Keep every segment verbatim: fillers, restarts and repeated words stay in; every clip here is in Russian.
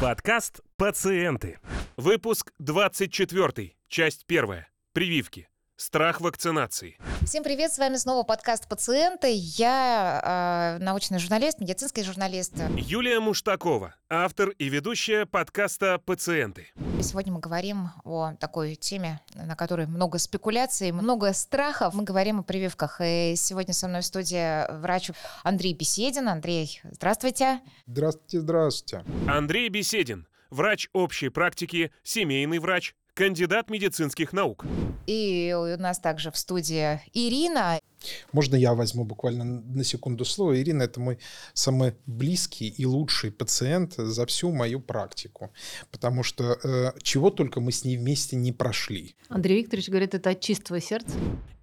Подкаст «Пациенты». Выпуск двадцать четыре, часть первая. Прививки. Страх вакцинации. Всем привет, с вами снова подкаст «Пациенты». Я э, научный журналист, медицинский журналист. Юлия Муштакова, автор и ведущая подкаста «Пациенты». Сегодня мы говорим о такой теме, на которой много спекуляций, много страхов. Мы говорим о прививках. И сегодня со мной в студии врач Андрей Беседин. Андрей, здравствуйте. Здравствуйте, здравствуйте. Андрей Беседин, врач общей практики, семейный врач, кандидат медицинских наук. И у нас также в студии Ирина. Можно я возьму буквально на секунду слово? Ирина – это мой самый близкий и лучший пациент за всю мою практику, потому что э, чего только мы с ней вместе не прошли. Андрей Викторович говорит, это от чистого сердца.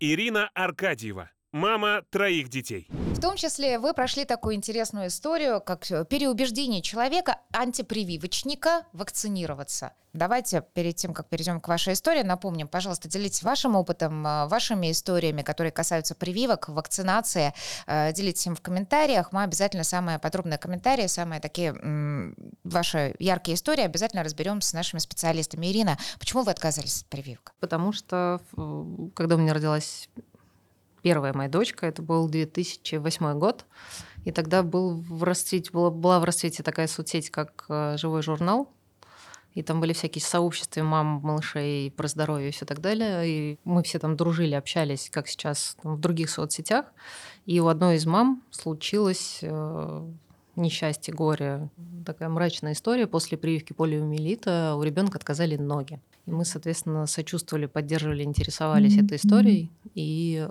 Ирина Аркадьева, мама троих детей. В том числе вы прошли такую интересную историю, как переубеждение человека, антипрививочника, вакцинироваться. Давайте перед тем, как перейдем к вашей истории, напомним, пожалуйста, делитесь вашим опытом, вашими историями, которые касаются прививок, вакцинации. Делитесь им в комментариях. Мы обязательно самые подробные комментарии, самые такие м- ваши яркие истории обязательно разберем с нашими специалистами. Ирина, почему вы отказались от прививок? Потому что, когда у меня родилась первая моя дочка, это был две тысячи восьмой год, и тогда был в расцвете, была, была в расцвете такая соцсеть, как «Живой журнал», и там были всякие сообщества мам, малышей, про здоровье и все так далее, и мы все там дружили, общались, как сейчас там, в других соцсетях, и у одной из мам случилось э, несчастье, горе, такая мрачная история, после прививки полиомиелита у ребенка отказали ноги. И мы, соответственно, сочувствовали, поддерживали, интересовались этой историей. И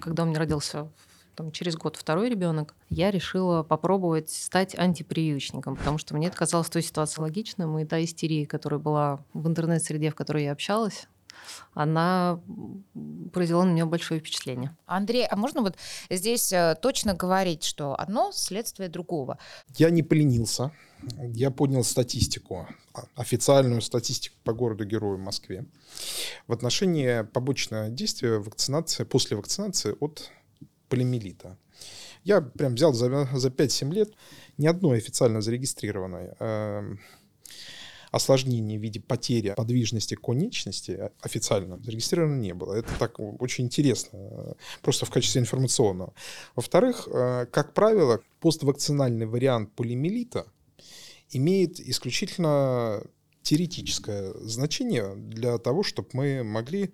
когда у меня родился там, через год второй ребенок, я решила попробовать стать антипрививочником, потому что мне это казалось в той ситуации логичным. И та истерия, которая была в интернет-среде, в которой я общалась, она произвела на меня большое впечатление. Андрей, а можно вот здесь точно говорить, что одно следствие другого? Я не поленился. Я поднял статистику, официальную статистику по городу-герою Москве в отношении побочного действия вакцинации, после вакцинации от полиомиелита. Я прям взял за, за пять-семь лет ни одной официально зарегистрированной э- осложнений в виде потери подвижности конечности официально зарегистрировано не было. Это так очень интересно, просто в качестве информационного. Во-вторых, как правило, поствакцинальный вариант полиомиелита имеет исключительно теоретическое значение для того, чтобы мы могли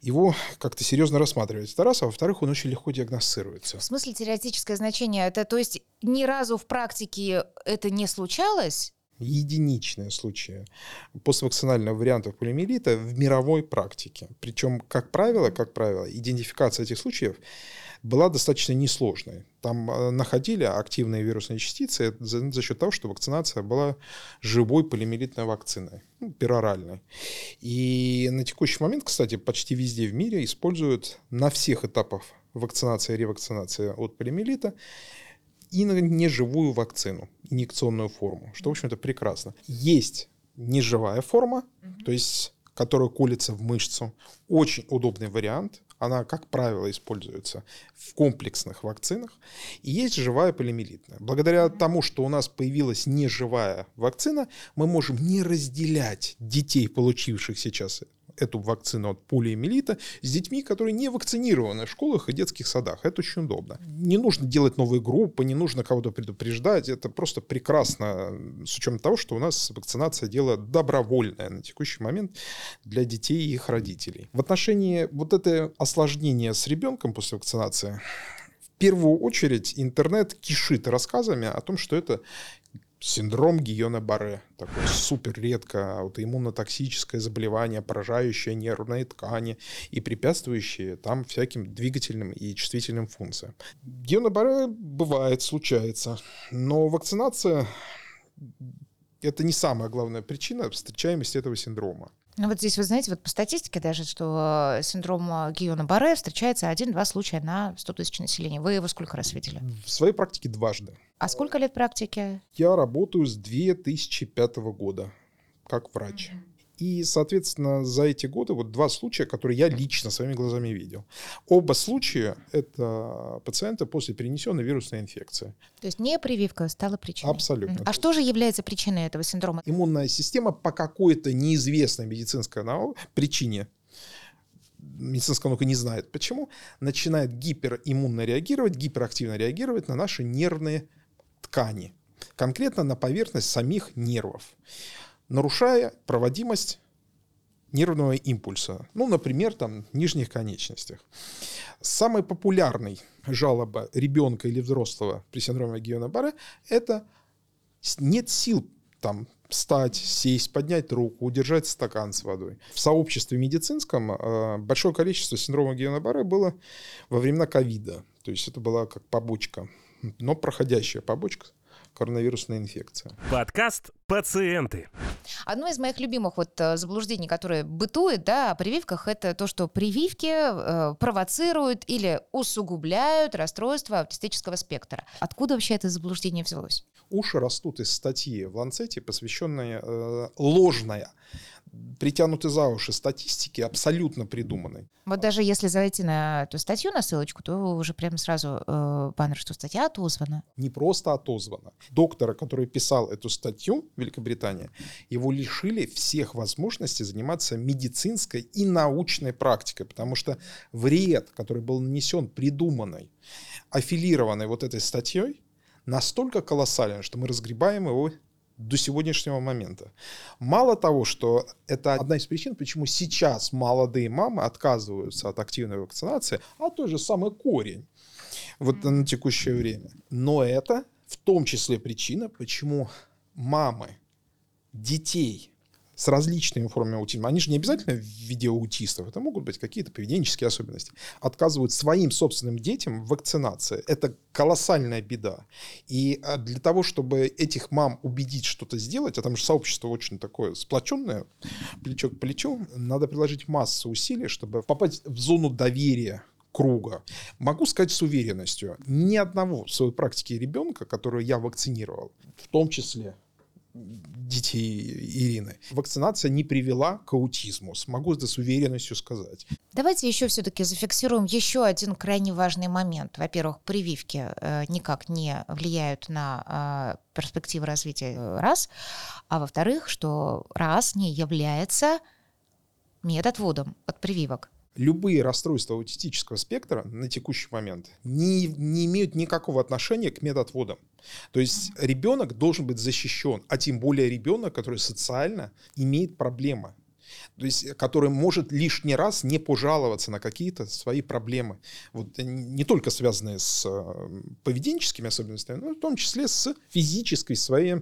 его как-то серьезно рассматривать. Это раз, а во-вторых, он очень легко диагностируется. В смысле теоретическое значение? Это, то есть ни разу в практике это не случалось? Единичные случаи поствакцинального варианта полиомиелита в мировой практике. Причем, как правило, как правило, идентификация этих случаев была достаточно несложной. Там находили активные вирусные частицы за, за счет того, что вакцинация была живой полиомиелитной вакциной, ну, пероральной. И на текущий момент, кстати, почти везде в мире используют на всех этапах вакцинации и ревакцинации от полиомиелита и на неживую вакцину, инъекционную форму, что, в общем-то, прекрасно. Есть неживая форма, mm-hmm. то есть, которая колется в мышцу. Очень удобный вариант. Она, как правило, используется в комплексных вакцинах. И есть живая полиомиелитная. Благодаря тому, что у нас появилась неживая вакцина, мы можем не разделять детей, получивших сейчас эту вакцину от полиомиелита, с детьми, которые не вакцинированы в школах и детских садах. Это очень удобно. Не нужно делать новые группы, не нужно кого-то предупреждать. Это просто прекрасно, с учетом того, что у нас вакцинация дело добровольное на текущий момент для детей и их родителей. В отношении вот этого осложнения с ребенком после вакцинации, в первую очередь интернет кишит рассказами о том, что это синдром Гийена-Барре, такое суперредкое аутоиммунотоксическое заболевание, поражающее нервные ткани и препятствующее там всяким двигательным и чувствительным функциям. Гийена-Барре бывает, случается, но вакцинация – это не самая главная причина встречаемости этого синдрома. Ну вот здесь, вы знаете, вот по статистике даже, что синдром Гийена-Барре встречается один-два случая на сто тысяч населения. Вы его сколько раз видели? В своей практике дважды. А сколько лет практики? Я работаю с две тысячи пятого года как врач. Mm-hmm. И, соответственно, за эти годы вот два случая, которые я лично своими глазами видел. Оба случая – это пациенты после перенесенной вирусной инфекции. То есть не прививка стала причиной? Абсолютно. А что же является причиной этого синдрома? Иммунная система по какой-то неизвестной медицинской причине, медицинская наука не знает почему, начинает гипериммунно реагировать, гиперактивно реагировать на наши нервные ткани. Конкретно на поверхность самих нервов, нарушая проводимость нервного импульса. Ну, например, там, в нижних конечностях. Самой популярной жалоба ребенка или взрослого при синдроме Гийена-Барре – это нет сил там, встать, сесть, поднять руку, удержать стакан с водой. В сообществе медицинском большое количество синдрома Гийена-Барре было во времена ковида. То есть это была как побочка, но проходящая побочка. Коронавирусная инфекция. Подкаст «Пациенты». Одно из моих любимых вот заблуждений, которое бытует, да, о прививках, это то, что прививки э, провоцируют или усугубляют расстройство аутистического спектра. Откуда вообще это заблуждение взялось? Уши растут из статьи в Ланцете, посвященной э, ложной, притянутой за уши статистике, абсолютно придуманной. Вот даже если зайти на эту статью, на ссылочку, то уже прямо сразу э, баннер, что статья отозвана. Не просто отозвана. Доктора, который писал эту статью в Великобритании, его лишили всех возможностей заниматься медицинской и научной практикой, потому что вред, который был нанесен придуманной, аффилированной вот этой статьей, настолько колоссален, что мы разгребаем его до сегодняшнего момента. Мало того, что это одна из причин, почему сейчас молодые мамы отказываются от активной вакцинации, а тот же самый корень вот на текущее время. Но это в том числе причина, почему мамы детей с различными формами аутизма, они же не обязательно в виде аутистов, это могут быть какие-то поведенческие особенности, отказывают своим собственным детям в вакцинации. Это колоссальная беда. И для того, чтобы этих мам убедить что-то сделать, а там же сообщество очень такое сплоченное, плечо к плечу, надо приложить массу усилий, чтобы попасть в зону доверия круга. Могу сказать с уверенностью, ни одного в своей практике ребенка, которого я вакцинировал, в том числе детей Ирины, вакцинация не привела к аутизму. Смогу это с уверенностью сказать. Давайте еще все-таки зафиксируем еще один крайне важный момент. Во-первых, прививки э, никак не влияют на э, перспективы развития РАС. А во-вторых, что РАС не является медотводом от прививок. Любые расстройства аутистического спектра на текущий момент не, не имеют никакого отношения к медотводам. То есть ребенок должен быть защищен, а тем более ребенок, который социально имеет проблемы, то есть который может лишний раз не пожаловаться на какие-то свои проблемы, вот, не только связанные с поведенческими особенностями, но в том числе с физической своей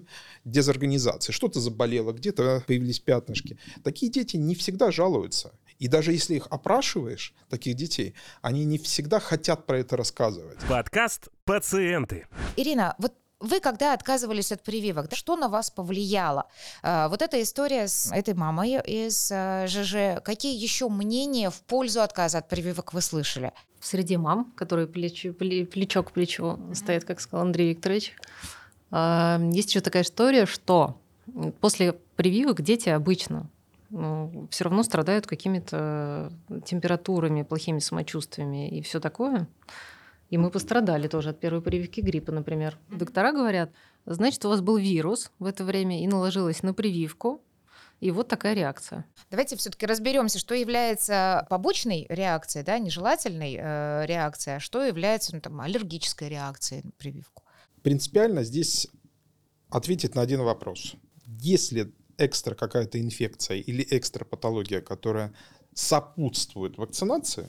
дезорганизацией. Что-то заболело, где-то появились пятнышки. Такие дети не всегда жалуются. И даже если их опрашиваешь, таких детей, они не всегда хотят про это рассказывать. Подкаст «Пациенты». Ирина, вот вы когда отказывались от прививок, что на вас повлияло? Вот эта история с этой мамой из ЖЖ. Какие еще мнения в пользу отказа от прививок вы слышали? В среде мам, которые плечо, плечо к плечу mm-hmm. стоят, как сказал Андрей Викторович, есть еще такая история, что после прививок дети обычно... Ну, все равно страдают какими-то температурами, плохими самочувствиями и все такое. И мы пострадали тоже от первой прививки гриппа, например. Доктора говорят, значит, у вас был вирус в это время и наложилось на прививку. И вот такая реакция. Давайте все-таки разберемся, что является побочной реакцией, да, нежелательной э, реакцией, а что является ну, там, аллергической реакцией на прививку. Принципиально здесь ответить на один вопрос. Если экстра какая-то инфекция или экстра патология, которая сопутствует вакцинации,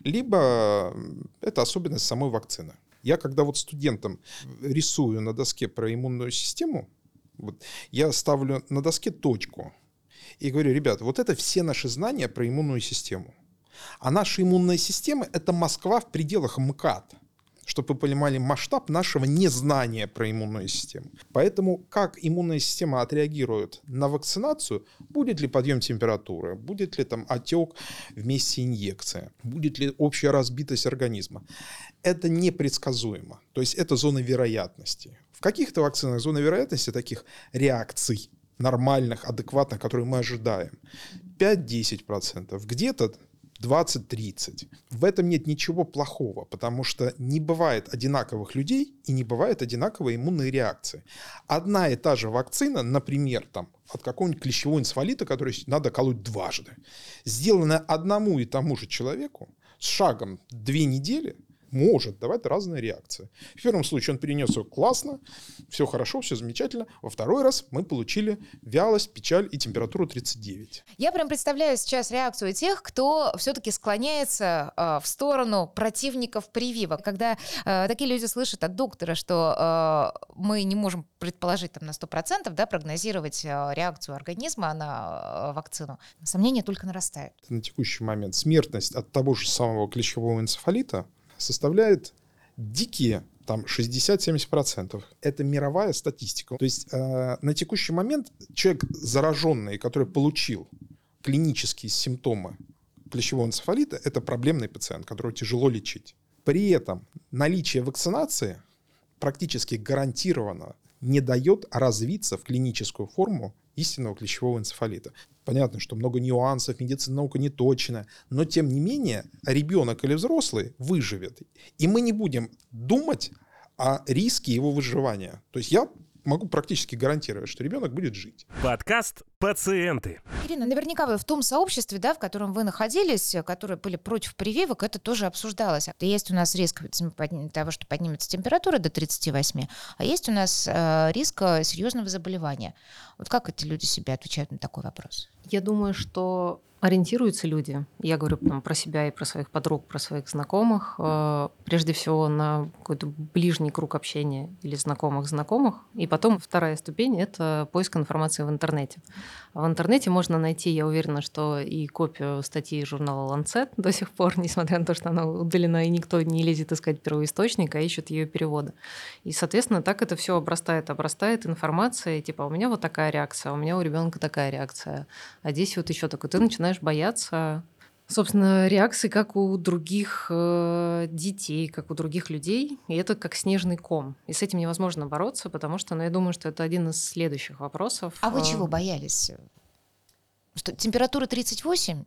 либо это особенность самой вакцины. Я когда вот студентам рисую на доске про иммунную систему, вот, я ставлю на доске точку и говорю, ребят, вот это все наши знания про иммунную систему. А наша иммунная система – это Москва в пределах МКАД. Чтобы вы понимали масштаб нашего незнания про иммунную систему. Поэтому как иммунная система отреагирует на вакцинацию, будет ли подъем температуры, будет ли там отек вместе инъекции, будет ли общая разбитость организма, это непредсказуемо. То есть это зона вероятности. В каких-то вакцинах зона вероятности таких реакций нормальных, адекватных, которые мы ожидаем, пять-десять процентов, где-то двадцать-тридцать. В этом нет ничего плохого, потому что не бывает одинаковых людей и не бывает одинаковой иммунной реакции. Одна и та же вакцина, например, там, от какого-нибудь клещевого энцефалита, который надо колоть дважды, сделанная одному и тому же человеку с шагом две недели, может давать разные реакции. В первом случае он перенес его классно, все хорошо, все замечательно. Во второй раз мы получили вялость, печаль и температуру тридцать девять. Я прям представляю сейчас реакцию тех, кто все-таки склоняется э, в сторону противников прививок. Когда э, такие люди слышат от доктора, что э, мы не можем предположить там, на сто процентов, да, прогнозировать э, реакцию организма на э, вакцину, сомнения только нарастают. На текущий момент смертность от того же самого клещевого энцефалита составляет дикие там, шестьдесят-семьдесят процентов. Это мировая статистика. То есть э, на текущий момент человек зараженный, который получил клинические симптомы клещевого энцефалита, это проблемный пациент, которого тяжело лечить. При этом наличие вакцинации практически гарантированно не дает развиться в клиническую форму истинного клещевого энцефалита. Понятно, что много нюансов, медицина, наука не точна, но тем не менее ребенок или взрослый выживет. И мы не будем думать о риске его выживания. То есть я могу практически гарантировать, что ребенок будет жить. Подкаст «Пациенты». Ирина, наверняка вы в том сообществе, да, в котором вы находились, которые были против прививок, это тоже обсуждалось. Есть у нас риск того, что поднимется температура до тридцати восьми, а есть у нас риск серьезного заболевания. Вот как эти люди себе отвечают на такой вопрос? Я думаю, что ориентируются люди, я говорю там, про себя и про своих подруг, про своих знакомых, э, прежде всего на какой-то ближний круг общения или знакомых-знакомых. И потом вторая ступень — это поиск информации в интернете. В интернете можно найти, я уверена, что и копию статьи журнала «Ланцет» до сих пор, несмотря на то, что она удалена, и никто не лезет искать первоисточник, а ищет ее переводы. И, соответственно, так это все обрастает, обрастает информация, типа «у меня вот такая реакция, у меня у ребенка такая реакция, а здесь вот еще такой». Ты начинаешь бояться, собственно, реакции, как у других э, детей, как у других людей. И это как снежный ком. И с этим невозможно бороться, потому что, ну, я думаю, что это один из следующих вопросов. А вы чего боялись? Что, температура тридцать восемь?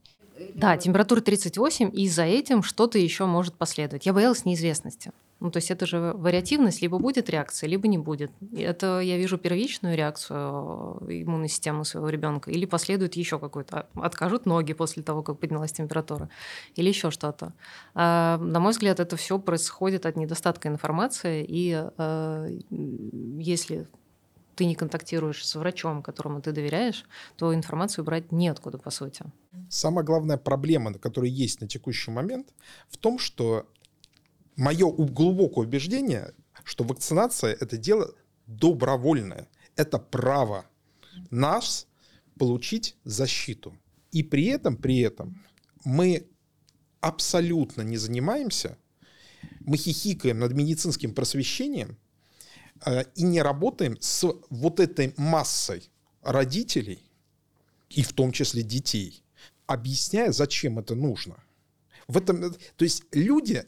Да, температура тридцать восемь, и за этим что-то еще может последовать. Я боялась неизвестности. Ну, то есть это же вариативность, либо будет реакция, либо не будет. Это я вижу первичную реакцию иммунной системы своего ребенка, или последует еще какой-то, откажут ноги после того, как поднялась температура, или еще что-то. А, на мой взгляд, это все происходит от недостатка информации, и а, если ты не контактируешь с врачом, которому ты доверяешь, то информацию брать неоткуда, по сути. Самая главная проблема, которая есть на текущий момент, в том, что мое глубокое убеждение, что вакцинация — это дело добровольное. Это право нас получить защиту. И при этом, при этом мы абсолютно не занимаемся, мы хихикаем над медицинским просвещением э, и не работаем с вот этой массой родителей, и в том числе детей, объясняя, зачем это нужно. В этом, то есть люди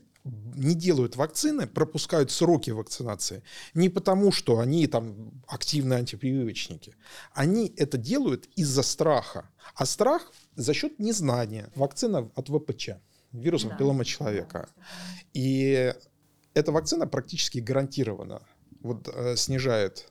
не делают вакцины, пропускают сроки вакцинации не потому, что они там активные антипрививочники. Они это делают из-за страха. А страх за счет незнания. Вакцина от ВПЧ, вирус папиллома человека. И эта вакцина практически гарантированно вот, э, снижает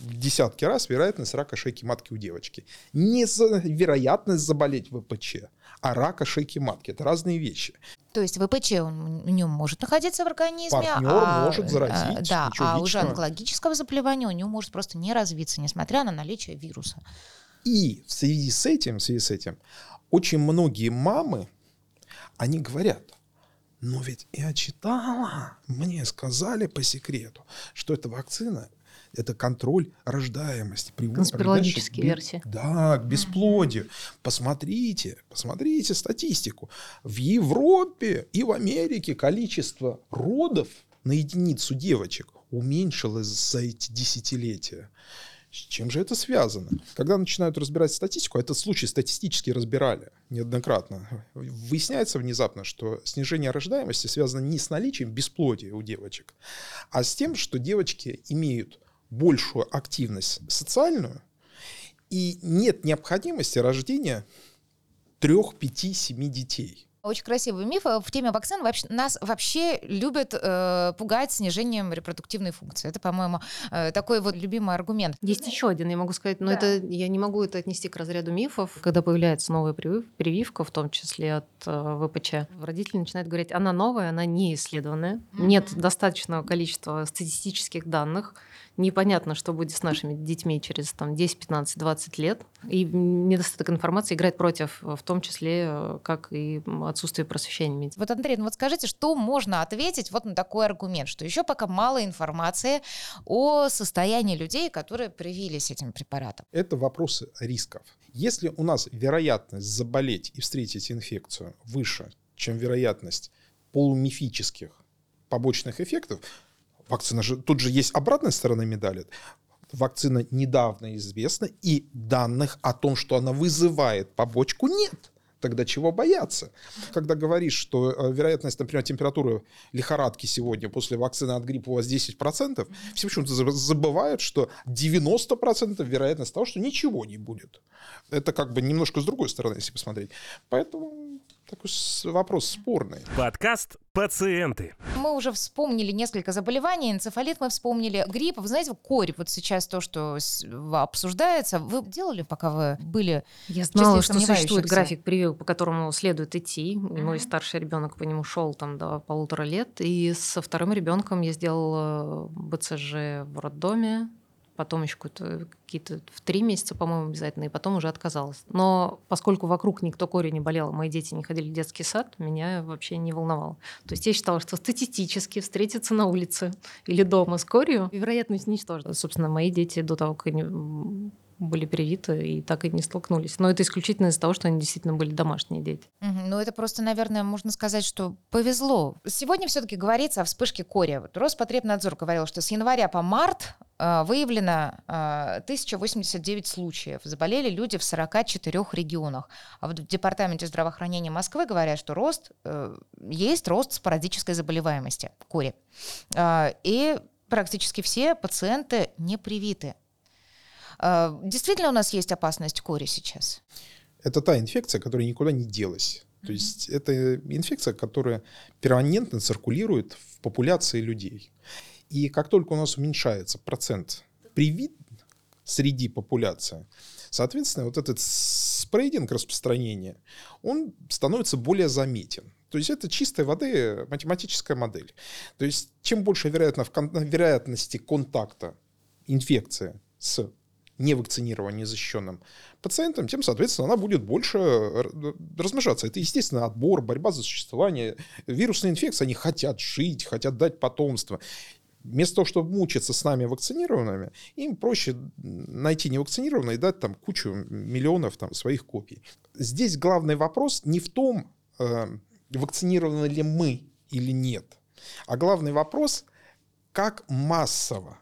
в десятки раз вероятность рака шейки матки у девочки. Не за вероятность заболеть ВПЧ, а рака шейки матки. Это разные вещи. То есть ВПЧ он, у него может находиться в организме. Партнер а, может заразить. Да, а уже онкологического заболевания у него может просто не развиться, несмотря на наличие вируса. И в связи с этим, в связи с этим очень многие мамы, они говорят: ну ведь я читала, мне сказали по секрету, что эта вакцина — это контроль рождаемости. Конспирологические версии. Да, к бесплодию. Посмотрите, посмотрите статистику. В Европе и в Америке количество родов на единицу девочек уменьшилось за эти десятилетия. С чем же это связано? Когда начинают разбирать статистику, этот случай статистически разбирали неоднократно, выясняется внезапно, что снижение рождаемости связано не с наличием бесплодия у девочек, а с тем, что девочки имеют большую активность социальную И нет необходимости рождения трех, пяти, семи детей. Очень красивый миф. В теме вакцин вообще, нас вообще любят э, пугать снижением репродуктивной функции. Это, по-моему, э, такой вот любимый аргумент. Есть еще один, я могу сказать, но да. это, я не могу это отнести к разряду мифов. Когда появляется новая прививка, в том числе от э, ВПЧ, родители начинают говорить, она новая, она не исследованная, mm-hmm. нет достаточного количества статистических данных, непонятно, что будет с нашими детьми через там, десять, пятнадцать, двадцать лет. И недостаток информации играет против, в том числе, как и отсутствие просвещения. Вот, Андрей, ну вот скажите, что можно ответить вот на такой аргумент, что еще пока мало информации о состоянии людей, которые привились этим препаратом? Это вопросы рисков. Если у нас вероятность заболеть и встретить инфекцию выше, чем вероятность полумифических побочных эффектов, вакцина же, тут же есть обратная сторона медали. Вакцина недавно известна, и данных о том, что она вызывает побочку, нет. Тогда чего бояться? Когда говоришь, что вероятность, например, температуры лихорадки сегодня после вакцины от гриппа у вас десять процентов, все почему-то забывают, что девяносто процентов вероятность того, что ничего не будет. Это как бы немножко с другой стороны, если посмотреть. Поэтому такой вопрос спорный. Подкаст «Пациенты». Мы уже вспомнили несколько заболеваний. Энцефалит мы вспомнили. Грипп. Вы знаете, корь. Вот сейчас то, что обсуждается. Вы делали, пока вы были? Я знала, что существует график прививок, по которому следует идти. Mm-hmm. Мой старший ребенок по нему шел там, до полутора лет. И со вторым ребенком я сделала БЦЖ в роддоме. Потом еще какие-то в три месяца, по-моему, обязательно, и потом уже отказалась. Но поскольку вокруг никто корью не болел, мои дети не ходили в детский сад, меня вообще не волновало. То есть я считала, что статистически встретиться на улице или дома с корью, вероятность ничтожна. Собственно, мои дети до того, как они были привиты и так и не столкнулись. Но это исключительно из-за того, что они действительно были домашние дети. Uh-huh. Ну, это просто, наверное, можно сказать, что повезло. Сегодня все-таки говорится о вспышке кори. Вот Роспотребнадзор говорил, что с января по март э, выявлено э, тысяча восемьдесят девять случаев. Заболели люди в сорока четырёх регионах. А вот в Департаменте здравоохранения Москвы говорят, что рост, э, есть рост спорадической заболеваемости кори. Э, и практически все пациенты не привиты. Действительно у нас есть опасность кори сейчас? Это та инфекция, которая никуда не делась. Mm-hmm. То есть это инфекция, которая перманентно циркулирует в популяции людей. И как только у нас уменьшается процент привит среди популяции, соответственно, вот этот спрейдинг распространения, он становится более заметен. То есть это чистой воды математическая модель. То есть чем больше вероятно, вероятности контакта инфекции с невакцинированным, незащищенным пациентом, тем, соответственно, она будет больше размножаться. Это, естественно, отбор, борьба за существование. Вирусные инфекции, они хотят жить, хотят дать потомство. Вместо того, чтобы мучиться с нами вакцинированными, им проще найти невакцинированные и дать там кучу миллионов там, своих копий. Здесь главный вопрос не в том, вакцинированы ли мы или нет, а главный вопрос, как массово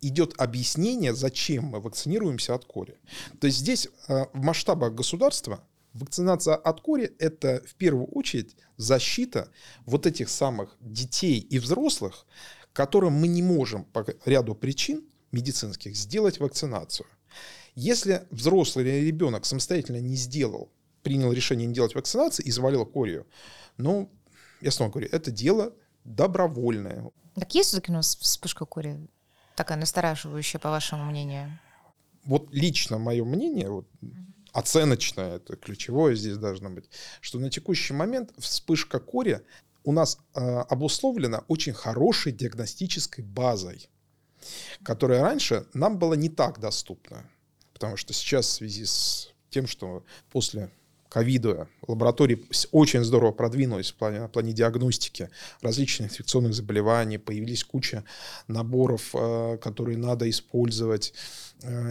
идет объяснение, зачем мы вакцинируемся от кори. То есть здесь в масштабах государства вакцинация от кори – это в первую очередь защита вот этих самых детей и взрослых, которым мы не можем по ряду причин медицинских сделать вакцинацию. Если взрослый или ребенок самостоятельно не сделал, принял решение не делать вакцинацию и заболел корью, ну, я снова говорю, это дело добровольное. Так есть все-таки у нас вспышка кори? Такая настораживающая, по вашему мнению? Вот лично мое мнение, вот, mm-hmm. оценочное, это ключевое здесь должно быть, что на текущий момент вспышка кори у нас э, обусловлена очень хорошей диагностической базой, которая раньше нам была не так доступна. Потому что сейчас в связи с тем, что после ковида лаборатории очень здорово продвинулись в плане, в плане диагностики различных инфекционных заболеваний, появились куча наборов, которые надо использовать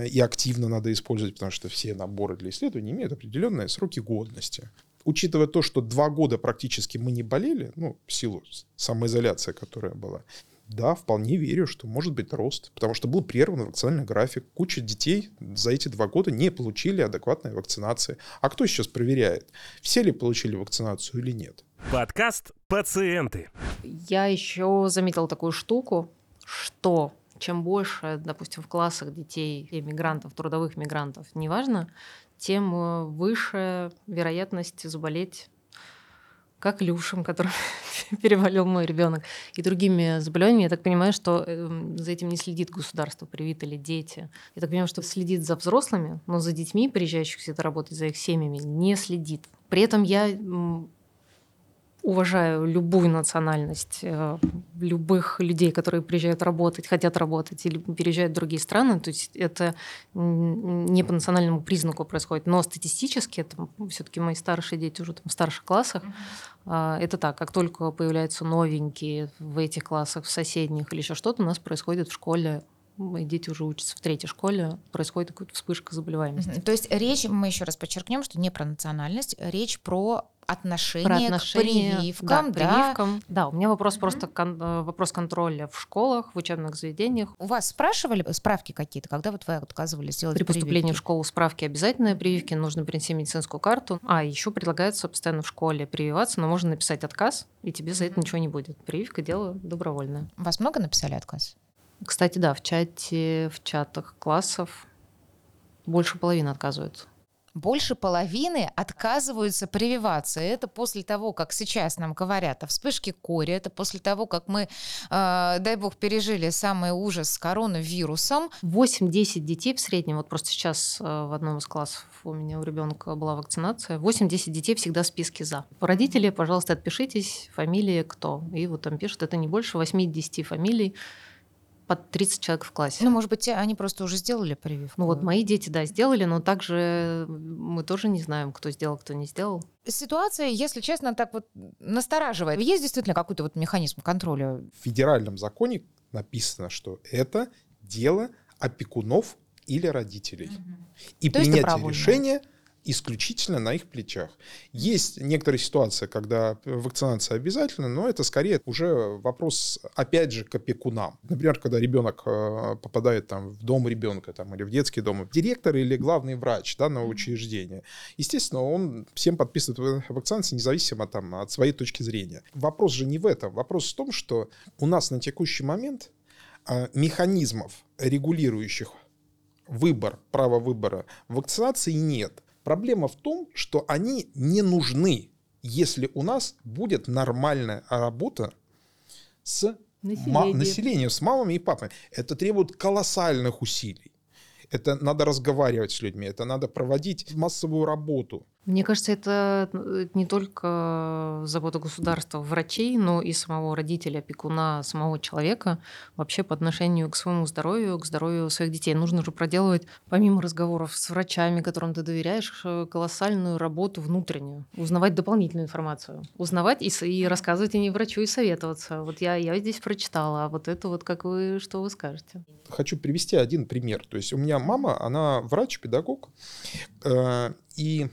и активно надо использовать, потому что все наборы для исследований имеют определенные сроки годности. Учитывая то, что два года практически мы не болели, ну, в силу самоизоляции, которая была, да, вполне верю, что может быть рост, потому что был прерван вакцинальный график. Куча детей за эти два года не получили адекватной вакцинации. А кто сейчас проверяет, все ли получили вакцинацию или нет? Подкаст «Пациенты». Я еще заметила такую штуку, что чем больше, допустим, в классах детей, мигрантов, трудовых мигрантов, неважно, тем выше вероятность заболеть коклюшем, который переболел мой ребенок, и другими заболеваниями. Я так понимаю, что за этим не следит государство, привиты ли дети. Я так понимаю, что следит за взрослыми, но за детьми, приезжающих сюда работать, за их семьями, не следит. При этом я уважаю любую национальность, любых людей, которые приезжают работать, хотят работать или переезжают в другие страны. То есть это не по национальному признаку происходит, но статистически, это все-таки мои старшие дети уже там в старших классах, mm-hmm. это так, как только появляются новенькие в этих классах, в соседних или еще что-то, у нас происходит в школе. Мои дети уже учатся в третьей школе, происходит какая-то вспышка заболеваемости. Mm-hmm. То есть речь, мы еще раз подчеркнем, что не про национальность, речь про отношение, про отношение к прививкам. Да, да. прививкам. Да, у меня вопрос mm-hmm. просто кон- вопрос контроля в школах, в учебных заведениях. У вас спрашивали справки какие-то, когда вот вы отказывались сделать прививки? При поступлении в школу справки обязательные, прививки, нужно принести медицинскую карту. А еще предлагается постоянно в школе прививаться, но можно написать отказ, и тебе mm-hmm. за это ничего не будет. Прививка – дело добровольное. Вас много написали отказ? Кстати, да, в чате, в чатах классов больше половины отказываются. Больше половины отказываются прививаться. Это после того, как сейчас нам говорят о вспышке кори, это после того, как мы, э, дай бог, пережили самый ужас с коронавирусом. восемь-десять детей в среднем, вот просто сейчас в одном из классов у меня у ребенка была вакцинация, восемь-десять детей всегда в списке «за». Родители, пожалуйста, отпишитесь, фамилия кто. И вот там пишут, это не больше восемь-десять фамилий, под тридцать человек в классе. Ну, может быть, они просто уже сделали прививку. Ну вот мои дети, да, сделали, но также мы тоже не знаем, кто сделал, кто не сделал. Ситуация, если честно, так вот настораживает. Есть действительно какой-то вот механизм контроля? В федеральном законе написано, что это дело опекунов или родителей. Угу. И то принятие решения исключительно на их плечах. Есть некоторые ситуации, когда вакцинация обязательна, но это скорее уже вопрос, опять же, к опекунам. Например, когда ребенок попадает там, в дом ребенка там, или в детский дом, директор или главный врач данного учреждения, естественно, он всем подписывает вакцинацию, независимо там, от своей точки зрения. Вопрос же не в этом. Вопрос в том, что у нас на текущий момент механизмов, регулирующих выбор, право выбора вакцинации нет. Проблема в том, что они не нужны, если у нас будет нормальная работа с ма- населением, с мамами и папами. Это требует колоссальных усилий. Это надо разговаривать с людьми, это надо проводить массовую работу. Мне кажется, это не только забота государства, врачей, но и самого родителя, опекуна, самого человека вообще по отношению к своему здоровью, к здоровью своих детей. Нужно же проделывать, помимо разговоров с врачами, которым ты доверяешь, колоссальную работу внутреннюю, узнавать дополнительную информацию, узнавать и, и рассказывать и не врачу, и советоваться. Вот я, я здесь прочитала, а вот это вот как вы, что вы скажете? Хочу привести один пример. То есть у меня мама, она врач-педагог, э, и...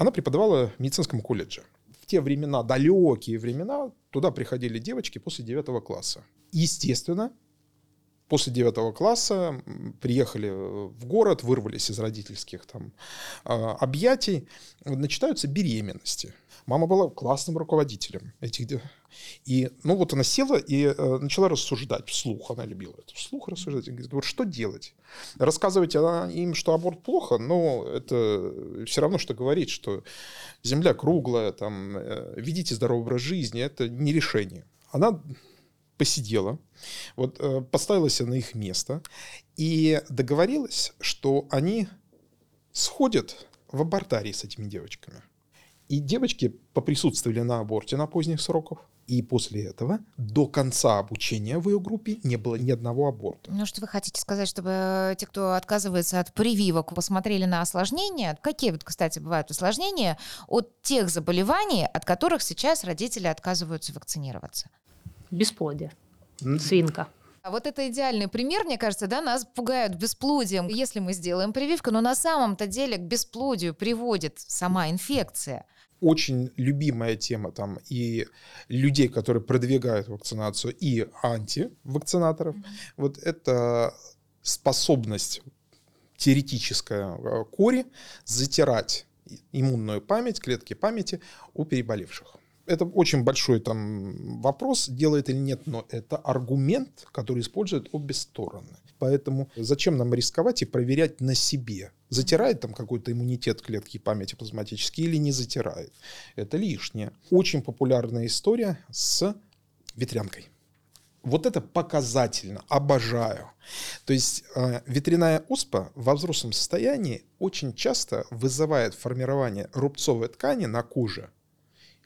Она преподавала в медицинском колледже. В те времена, далекие времена, туда приходили девочки после девятого класса. Естественно, после девятого класса приехали в город, вырвались из родительских там, объятий, начинаются беременности. Мама была классным руководителем этих. И, ну вот она села и начала рассуждать вслух. Она любила это вслух рассуждать. Она говорит, вот что делать? Рассказывать она им, что аборт плохо, но это все равно, что говорить, что земля круглая, там, ведите здоровый образ жизни, это не решение. Она посидела, вот, поставилась на их место и договорилась, что они сходят в абортарий с этими девочками. И девочки поприсутствовали на аборте на поздних сроках. И после этого до конца обучения в ее группе не было ни одного аборта. Ну, что вы хотите сказать, чтобы те, кто отказывается от прививок, посмотрели на осложнения? Какие, кстати, бывают осложнения от тех заболеваний, от которых сейчас родители отказываются вакцинироваться? Бесплодие. Свинка. А вот это идеальный пример, мне кажется, да, нас пугают бесплодием. Если мы сделаем прививку, но на самом-то деле к бесплодию приводит сама инфекция. Очень любимая тема там и людей, которые продвигают вакцинацию, и антивакцинаторов. Mm-hmm. Вот это способность теоретическая кори затирать иммунную память, клетки памяти у переболевших. это очень большой там вопрос, делает или нет, но это аргумент, который используют обе стороны. Поэтому зачем нам рисковать и проверять на себе? Затирает там какой-то иммунитет клетки памяти плазматические или не затирает? Это лишнее. Очень популярная история с ветрянкой. Вот это показательно, обожаю. То есть э, ветряная оспа во взрослом состоянии очень часто вызывает формирование рубцовой ткани на коже,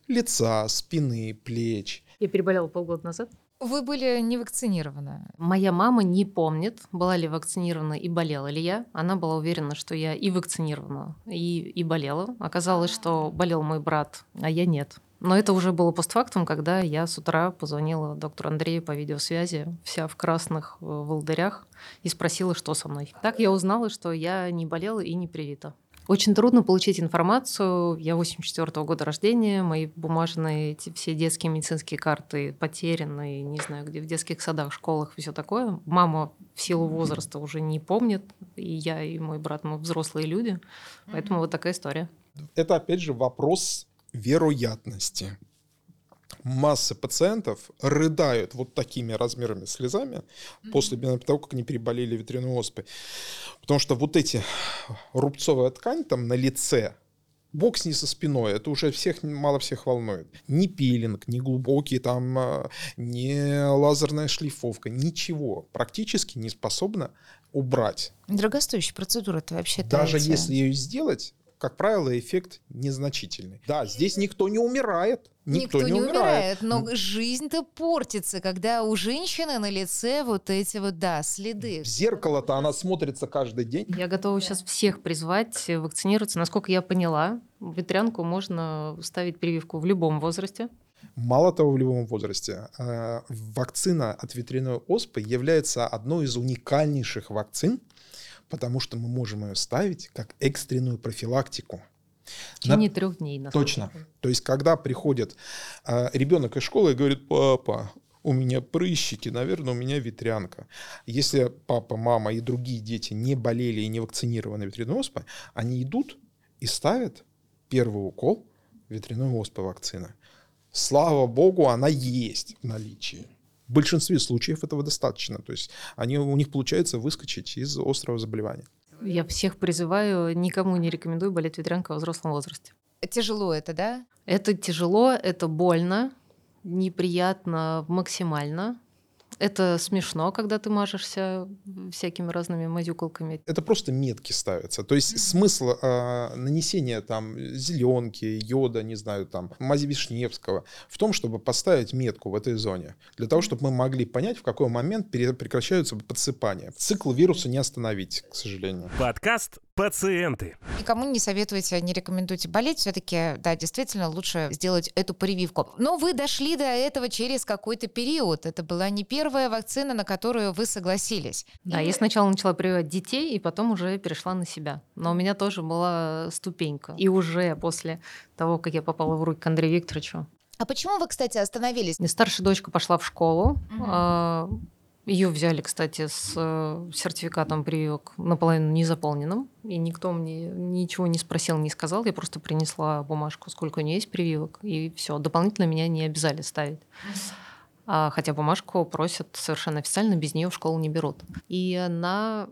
лица, спины, плеч. Я переболела полгода назад. Вы были не вакцинированы. Моя мама не помнит, была ли вакцинирована и болела ли я. Она была уверена, что я и вакцинирована, и, и болела. Оказалось, что болел мой брат, а я нет. Но это уже было постфактум, когда я с утра позвонила доктору Андрею по видеосвязи, вся в красных волдырях, и спросила, что со мной. Так я узнала, что я не болела и не привита. Очень трудно получить информацию. Я восемьдесят четвёртого года рождения, мои бумажные, все детские медицинские карты потеряны, не знаю, где в детских садах, школах и все такое. Мама в силу возраста уже не помнит, и я, и мой брат, мы взрослые люди, поэтому вот такая история. Это, опять же, вопрос вероятности. Масса пациентов рыдают вот такими размерами слезами после того, как они переболели ветряной оспой. Потому что вот эти рубцовая ткань там на лице, бог с ней со спиной, это уже всех мало всех волнует. Ни пилинг, ни глубокий, там, ни лазерная шлифовка, ничего практически не способна убрать. Дорогостоящая процедура, это вообще-то. Даже это... если ее сделать, как правило, эффект незначительный. Да, здесь никто не умирает. Никто, Никто не, не умирает, умирает, но жизнь-то портится, когда у женщины на лице вот эти вот, да, следы. В зеркало-то она смотрится каждый день. Я готова сейчас всех призвать вакцинироваться. Насколько я поняла, ветрянку можно ставить прививку в любом возрасте. Мало того, в любом возрасте. Вакцина от ветряной оспы является одной из уникальнейших вакцин, потому что мы можем ее ставить как экстренную профилактику. В течение на... трех дней. Точно. Случай. То есть, когда приходит э, ребенок из школы и говорит: папа, у меня прыщики, наверное, у меня ветрянка. Если папа, мама и другие дети не болели и не вакцинированы ветряной оспой, они идут и ставят первый укол ветряной оспы вакцины. Слава богу, она есть в наличии. В большинстве случаев этого достаточно. То есть, они, у них получается выскочить из острого заболевания. Я всех призываю, никому не рекомендую болеть ветрянкой во взрослом возрасте. Тяжело это, да? Это тяжело, это больно, неприятно максимально. Это смешно, когда ты мажешься всякими разными мазюкалками. Это просто метки ставятся. То есть mm-hmm. смысл э, нанесения там зеленки, йода, не знаю, там мази Вишневского в том, чтобы поставить метку в этой зоне. Для того, чтобы мы могли понять, в какой момент прекращаются подсыпания. Цикл вируса не остановить, к сожалению. Подкаст «Пациенты». Никому не советуете, не рекомендуете болеть. Все-таки, да, действительно, лучше сделать эту прививку. Но вы дошли до этого через какой-то период. Это была не первая Первая вакцина, на которую вы согласились. Да, и... я сначала начала прививать детей, и потом уже перешла на себя. Но у меня тоже была ступенька. И уже после того, как я попала в руки к Андрею Викторовичу. А почему вы, кстати, остановились? Старшая дочка пошла в школу. Угу. Ее взяли, кстати, с сертификатом прививок наполовину незаполненным. И никто мне ничего не спросил, не сказал. Я просто принесла бумажку, сколько у нее есть прививок. И все. Дополнительно меня не обязали ставить. Хотя бумажку просят совершенно официально, без нее в школу не берут. И она,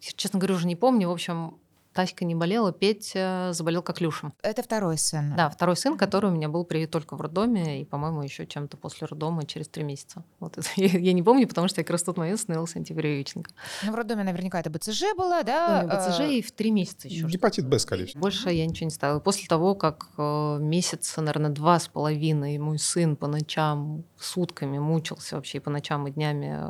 честно говоря, уже не помню, в общем, Таська не болела, Петя заболел коклюшем. Это второй сын. Да, второй сын, который у меня был привит только в роддоме, и, по-моему, еще чем-то после роддома через три месяца. Вот это я, я не помню, потому что я как раз в тот момент становилась антипрививочником. Ну, в роддоме наверняка это БЦЖ было, да? Ну, БЦЖ и в три месяца еще. Гепатит Б, скорее всего. Больше я ничего не ставила. После того, как месяца, наверное, два с половиной мой сын по ночам сутками мучился вообще, и по ночам и днями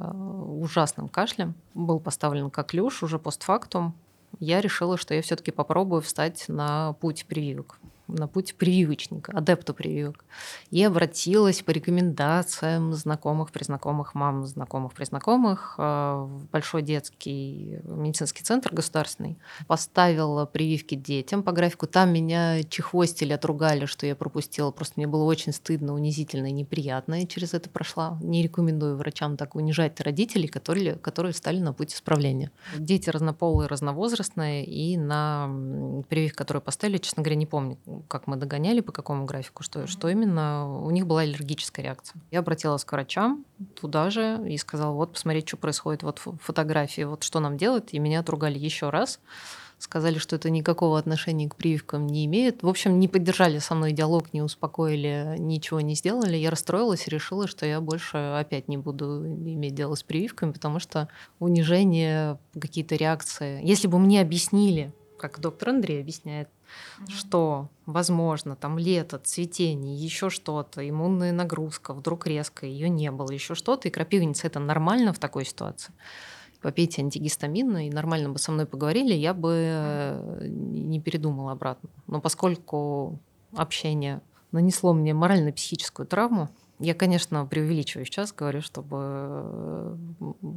ужасным кашлем, был поставлен коклюш уже постфактум. Я решила, что я все-таки попробую встать на путь прививок, на путь прививочника, адепта прививок. И обратилась по рекомендациям знакомых, признакомых, мам, знакомых, признакомых в большой детский медицинский центр государственный. Поставила прививки детям по графику. Там меня чехвостили, отругали, что я пропустила. Просто мне было очень стыдно, унизительно и неприятно. Я через это прошла. Не рекомендую врачам так унижать родителей, которые, которые встали на путь исправления. Дети разнополые, разновозрастные. И на прививки, которые поставили, честно говоря, не помню, как мы догоняли, по какому графику, что, что именно у них была аллергическая реакция. Я обратилась к врачам туда же и сказала, вот, посмотрите, что происходит, вот фотографии, вот что нам делать. И меня отругали еще раз. Сказали, что это никакого отношения к прививкам не имеет. В общем, не поддержали со мной диалог, не успокоили, ничего не сделали. Я расстроилась и решила, что я больше опять не буду иметь дело с прививками, потому что унижение, какие-то реакции. Если бы мне объяснили, как доктор Андрей объясняет, mm-hmm. что, возможно, там лето, цветение, еще что-то, иммунная нагрузка, вдруг резко ее не было, еще что-то, и крапивница – это нормально в такой ситуации. Попейте антигистаминную, и нормально бы со мной поговорили, я бы не передумала обратно. Но поскольку общение нанесло мне морально-психическую травму, я, конечно, преувеличиваю сейчас, говорю, чтобы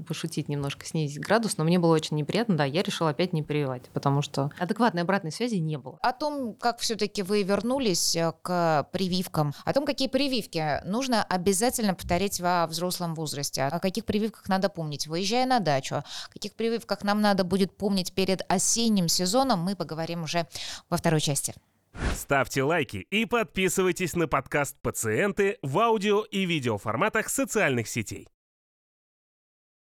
пошутить немножко, снизить градус, но мне было очень неприятно, да, я решила опять не прививать, потому что адекватной обратной связи не было. О том, как все-таки вы вернулись к прививкам, о том, какие прививки нужно обязательно повторять во взрослом возрасте, о каких прививках надо помнить, выезжая на дачу, о каких прививках нам надо будет помнить перед осенним сезоном, мы поговорим уже во второй части. Ставьте лайки и подписывайтесь на подкаст «Пациенты» в аудио и видеоформатах социальных сетей.